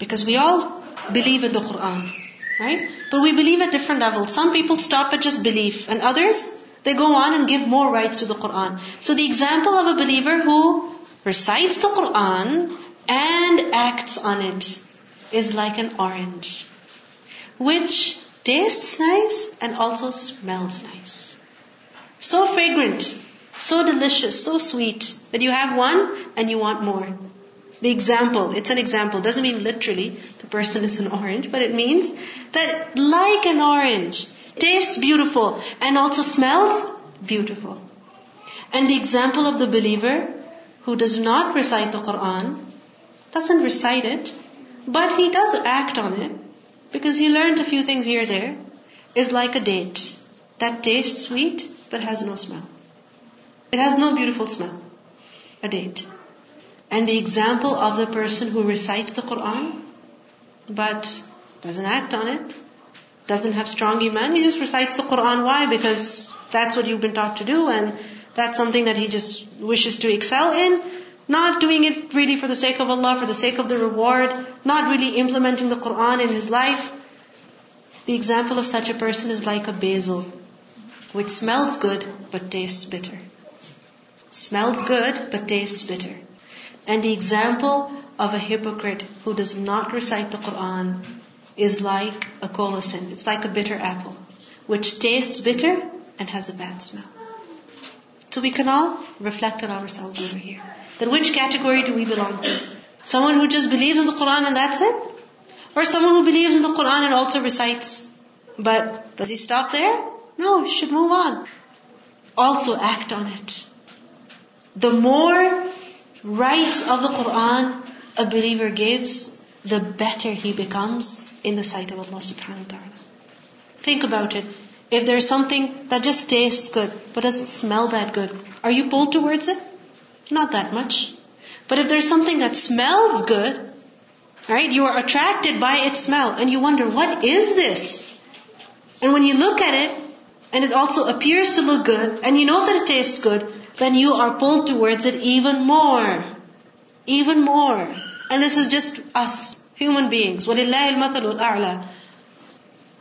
because we all believe in the Qur'an, right? But we believe at different levels. Some people stop at just belief, and others, they go on and give more rights to the Qur'an. So the example of a believer who recites the Qur'an and acts on it is like an orange, which tastes nice and also smells nice. So fragrant, so delicious, so sweet that you have one and you want more. The example, it's an example, doesn't mean literally the person is an orange, but it means that like an orange, tastes beautiful and also smells beautiful. And the example of the believer who does not recite the Qur'an, doesn't recite it, but he does act on it because he learned a few things here or there, is like a date that tastes sweet but has no smell. It has no beautiful smell, a date. And the example of the person who recites the Qur'an but doesn't act on it, doesn't have strong iman, he just recites the Qur'an. Why? Because that's what you've been taught to do and that's something that he just wishes to excel in, not doing it really for the sake of Allah, for the sake of the reward, not really implementing the Qur'an in his life. The example of such a person is like a basil, which smells good but tastes bitter. Smells good but tastes bitter. And the example of a hypocrite who does not recite the Qur'an is like a colocynth. It's like a bitter apple, which tastes bitter and has a bad smell. So we can all reflect on ourselves over here. Then which category do we belong to? Someone who just believes in the Qur'an and that's it? Or someone who believes in the Qur'an and also recites? But does he stop there? No, he should move on. Also act on it. The more rights of the Qur'an a believer gives, the better he becomes in the sight of Allah subhanahu wa ta'ala. Think about it. If there's something that just tastes good, but doesn't smell that good, are you pulled towards it? Not that much. But if there's something that smells good, right, you are attracted by its smell, and you wonder, what is this? And when you look at it, and it also appears to look good, and you know that it tastes good, then you are pulled towards it even more. Even more. And this is just us, human beings. وَلِلَّهِ الْمَثَلُ الْأَعْلَى.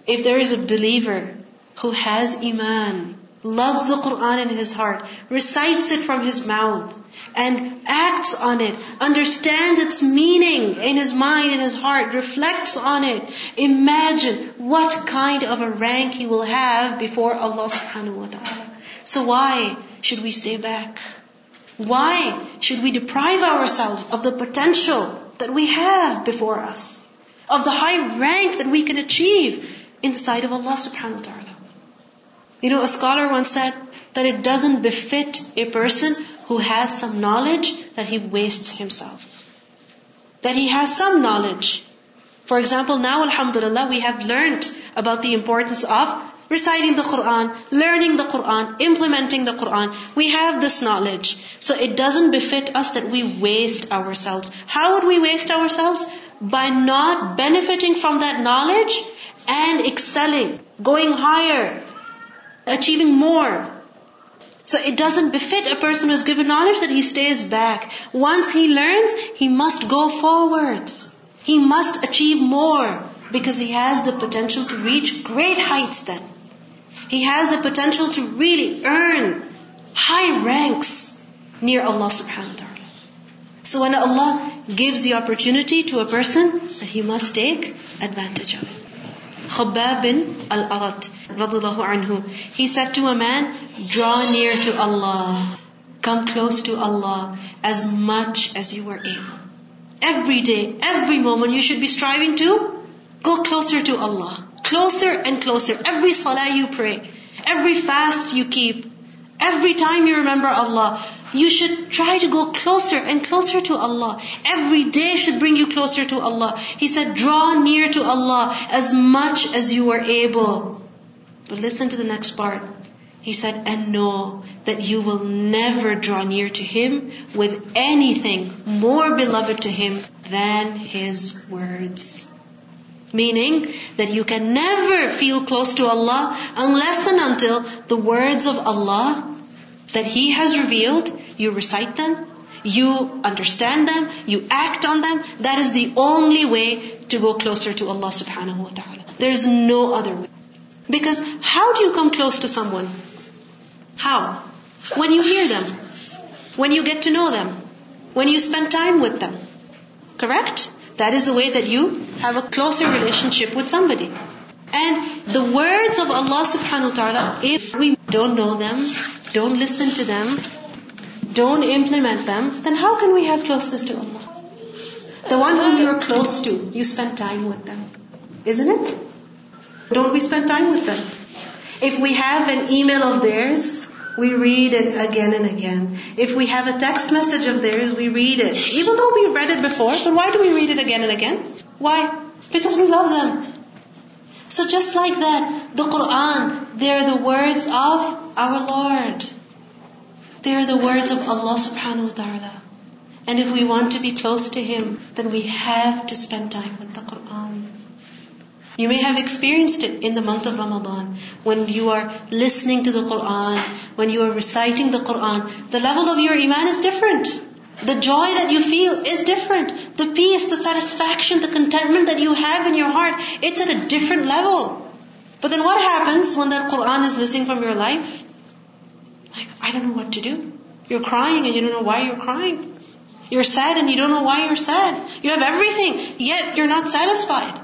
If there is a believer who has iman, loves the Qur'an in his heart, recites it from his mouth, and acts on it, understands its meaning in his mind, in his heart, reflects on it, imagine what kind of a rank he will have before Allah subhanahu wa ta'ala. So why should we stay back? Why should we deprive ourselves of the potential that we have before us, of the high rank that we can achieve in the sight of Allah subhanahu wa ta'ala? You know, a scholar once said that it doesn't befit a person who has some knowledge that he wastes himself. That he has some knowledge. For example, now alhamdulillah, we have learnt about the importance of reciting the Qur'an, learning the Qur'an, implementing the Qur'an. We have this knowledge. So it doesn't befit us that we waste ourselves. How would we waste ourselves? By not benefiting from that knowledge and excelling, going higher, achieving more. So it doesn't befit a person who is given knowledge that he stays back. Once he learns, he must go forwards. He must achieve more because he has the potential to reach great heights then. He has the potential to really earn high ranks near Allah subhanahu wa ta'ala. So when Allah gives the opportunity to a person, he must take advantage of it. Khabbab bin al-Arat, radhiallahu anhu, he said to a man, draw near to Allah, come close to Allah as much as you are able. Every day, every moment, you should be striving to go closer to Allah. Closer and closer. Every salah you pray, every fast you keep, every time you remember Allah, you should try to go closer and closer to Allah. Every day should bring you closer to Allah. He said, draw near to Allah as much as you are able. But listen to the next part. He said, and know that you will never draw near to Him with anything more beloved to Him than His words. Meaning that you can never feel close to Allah unless and until the words of Allah that He has revealed, you recite them, you understand them, you act on them. That is the only way to go closer to Allah subhanahu wa ta'ala. There is no other way. Because how do you come close to someone? How? When you hear them. When you get to know them. When you spend time with them. Correct? That is the way that you have a closer relationship with somebody. And the words of Allah subhanahu wa ta'ala, if we don't know them, don't listen to them, don't implement them, then how can we have closeness to Allah? The one whom you are close to, you spend time with them, isn't it? Don't we spend time with them? If we have an email of theirs, we read it again and again. If we have a text message of theirs, we read it. Even though we've read it before, but why do we read it again and again? Why? Because we love them. So just like that, the Qur'an, they are the words of our Lord. They are the words of Allah subhanahu wa ta'ala. And if we want to be close to Him, then we have to spend time with the Qur'an. You may have experienced it in the month of Ramadan. When you are listening to the Qur'an, when you are reciting the Qur'an, the level of your iman is different. The joy that you feel is different. The peace, the satisfaction, the contentment that you have in your heart, it's at a different level. But then what happens when that Qur'an is missing from your life? Like, I don't know what to do. You're crying and you don't know why you're crying. You're sad and you don't know why you're sad. You have everything, yet you're not satisfied.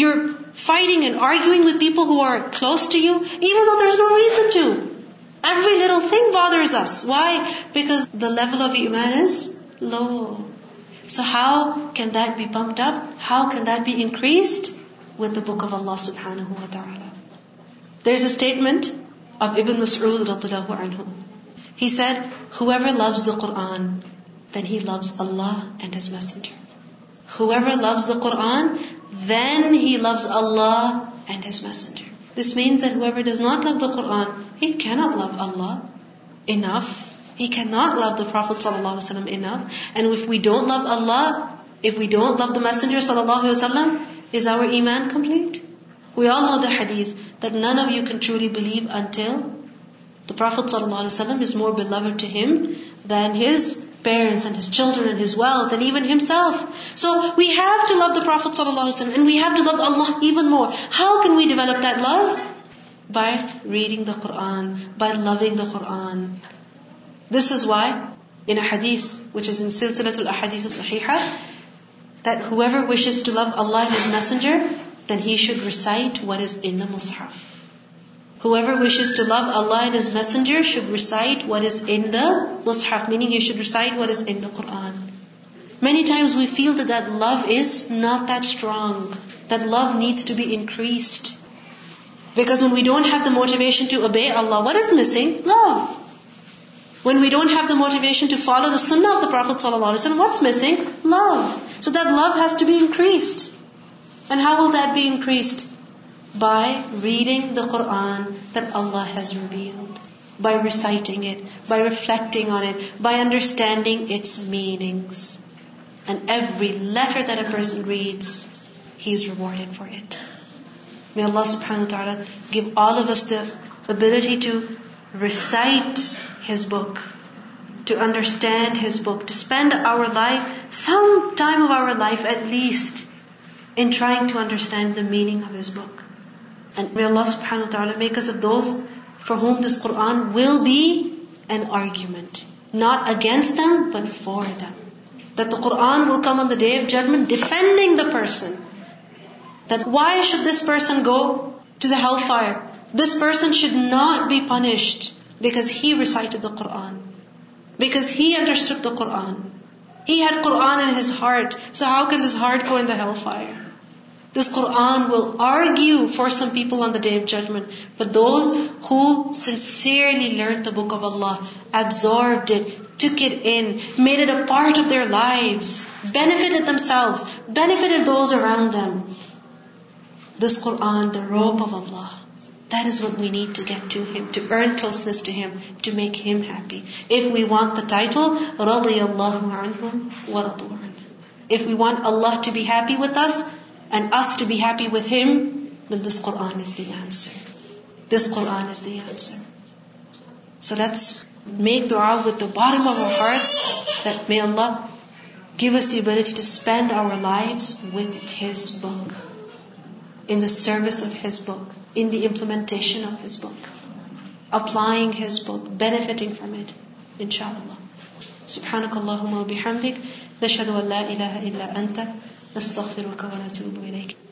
You're fighting and arguing with people who are close to you, even though there's no reason to. Every little thing bothers us. Why? Because the level of iman is low. So how can that be bumped up? How can that be increased? With the book of Allah subhanahu wa ta'ala. There's a statement of Ibn Mas'ud radhiallahu anhu. He said, whoever loves the Qur'an, then he loves Allah and His Messenger. Whoever loves the Qur'an, then he loves Allah and His Messenger. This means that whoever does not love the Qur'an, he cannot love Allah enough. He cannot love the Prophet ﷺ enough. And if we don't love Allah, if we don't love the Messenger ﷺ, is our iman complete? We all know the hadith that none of you can truly believe until the Prophet ﷺ is more beloved to him than his parents and his children and his wealth and even himself. So we have to love the Prophet ﷺ and we have to love Allah even more. How can we develop that love? By reading the Qur'an, by loving the Qur'an. This is why in a hadith, which is in Silsilatul Ahadith Sahihah, that whoever wishes to love Allah and His Messenger, then he should recite what is in the Mus'haf. Whoever wishes to love Allah and His Messenger should recite what is in the Mus'haf, meaning you should recite what is in the Qur'an. Many times we feel that that love is not that strong. That love needs to be increased. Because when we don't have the motivation to obey Allah, what is missing? Love. When we don't have the motivation to follow the sunnah of the Prophet ﷺ, what's missing? Love. So that love has to be increased. And how will that be increased? By reading the Qur'an that Allah has revealed, by reciting it, by reflecting on it, by understanding its meanings. And every letter that a person reads, he is rewarded for it. May Allah subhanahu wa ta'ala give all of us the ability to recite His book, to understand His book, to spend our life, some time of our life at least, in trying to understand the meaning of His book. And may Allah subhanahu wa ta'ala make us of those for whom this Qur'an will be an argument. Not against them, but for them. That the Qur'an will come on the Day of Judgment defending the person. That why should this person go to the hellfire? This person should not be punished because he recited the Qur'an. Because he understood the Qur'an. He had Qur'an in his heart. So how can this heart go in the hellfire? This Qur'an will argue for some people on the Day of Judgment. But those who sincerely learned the book of Allah, absorbed it, took it in, made it a part of their lives, benefited themselves, benefited those around them. This Qur'an, the rope of Allah, that is what we need to get to Him, to earn closeness to Him, to make Him happy. If we want the title, رَضِيَ اللَّهُ عَنْهُمْ وَرَضُوا عَنْهُ. If we want Allah to be happy with us, and us to be happy with Him, then this Qur'an is the answer. This Qur'an is the answer. So let's make dua with the bottom of our hearts that may Allah give us the ability to spend our lives with His book, in the service of His book, in the implementation of His book, applying His book, benefiting from it, inshallah. Subhanakallahumma wa bihamdik, nashhadu an la ilaha illa anta, نستغفرك ونتوب إليك.